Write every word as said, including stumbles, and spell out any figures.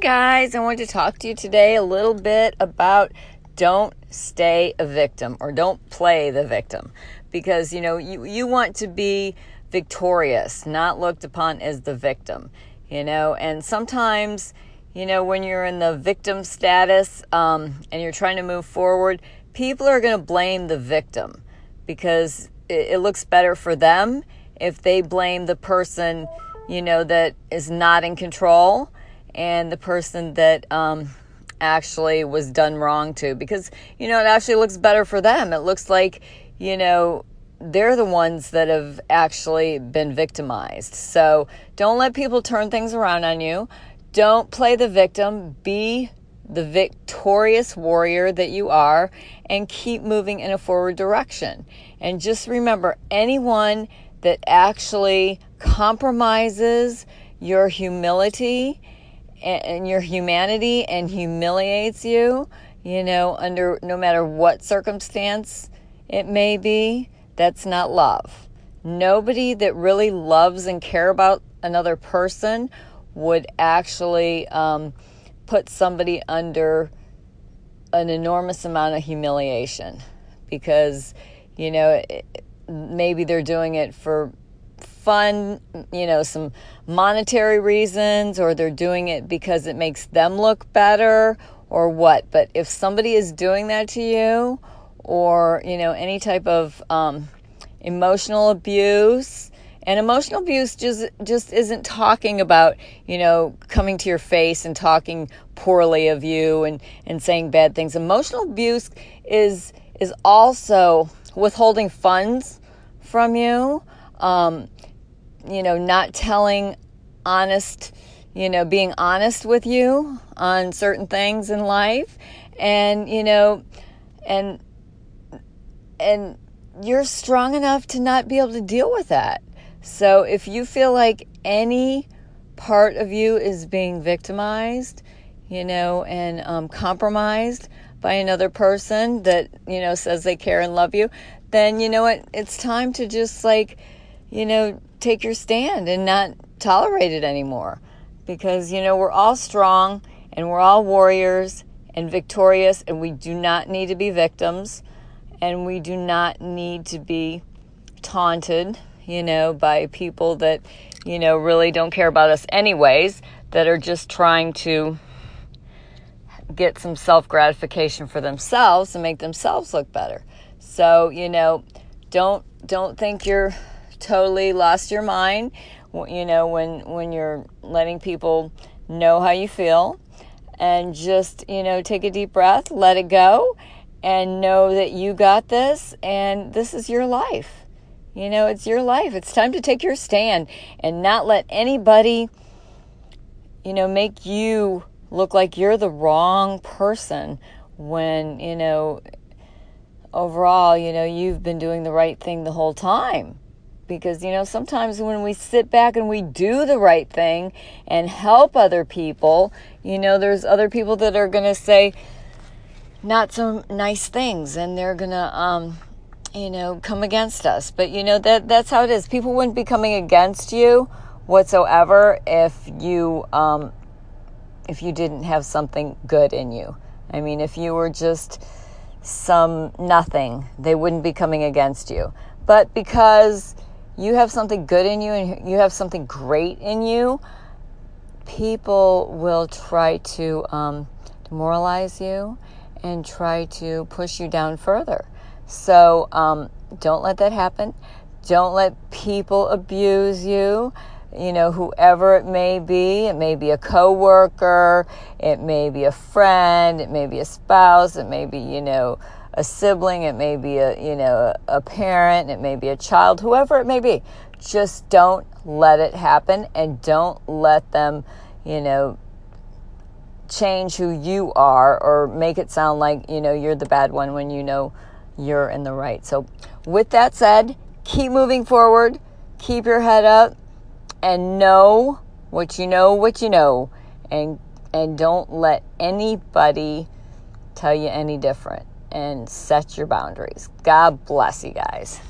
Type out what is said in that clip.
Hey guys, I wanted to talk to you today a little bit about don't stay a victim or don't play the victim, because you know you, you want to be victorious, not looked upon as the victim, you know, and sometimes, you know, when you're in the victim status um, and you're trying to move forward, people are going to blame the victim because it, it looks better for them if they blame the person, you know, that is not in control and the person that um, actually was done wrong to, because, you know, it actually looks better for them. It looks like, you know, they're the ones that have actually been victimized. So don't let people turn things around on you. Don't play the victim. Be the victorious warrior that you are and keep moving in a forward direction. And just remember, anyone that actually compromises your humility and your humanity and humiliates you, you know, under no matter what circumstance it may be, that's not love. Nobody that really loves and care about another person would actually um, put somebody under an enormous amount of humiliation because, you know, it, maybe they're doing it for fun, you know, some monetary reasons, or they're doing it because it makes them look better or what. But if somebody is doing that to you, or, you know, any type of um, emotional abuse, and emotional abuse just just isn't talking about, you know, coming to your face and talking poorly of you and, and saying bad things. Emotional abuse is is also withholding funds from you, um, you know, not telling honest, you know, being honest with you on certain things in life. And, you know, and, and you're strong enough to not be able to deal with that. So if you feel like any part of you is being victimized, you know, and um, compromised by another person that, you know, says they care and love you, then, you know what, it's time to just, like, you know, take your stand and not tolerate it anymore. Because, you know, we're all strong and we're all warriors and victorious, and we do not need to be victims, and we do not need to be taunted, you know, by people that, you know, really don't care about us anyways, that are just trying to get some self-gratification for themselves and make themselves look better. So, you know, don't don't think you're totally lost your mind, you know, when when you're letting people know how you feel. And just, you know, take a deep breath, let it go, and know that you got this, and this is your life. You know, it's your life. It's time to take your stand and not let anybody, you know, make you look like you're the wrong person when, you know, overall, you know, you've been doing the right thing the whole time. Because, you know, sometimes when we sit back and we do the right thing and help other people, you know, there's other people that are going to say not so nice things, and they're going to, um, you know, come against us. But, you know, that that's how it is. People wouldn't be coming against you whatsoever if you, um, if you didn't have something good in you. I mean, if you were just some nothing, they wouldn't be coming against you. But because you have something good in you and you have something great in you, people will try to um, demoralize you and try to push you down further. So um, don't let that happen. Don't let people abuse you. You know, whoever it may be, it may be a coworker, it may be a friend, it may be a spouse, it may be, you know, a sibling, it may be a, you know, a parent, it may be a child, whoever it may be. Just don't let it happen, and don't let them, you know, change who you are or make it sound like, you know, you're the bad one when you know you're in the right. So with that said, keep moving forward, keep your head up, and know what you know, what you know, and and don't let anybody tell you any different, and set your boundaries. God bless you guys.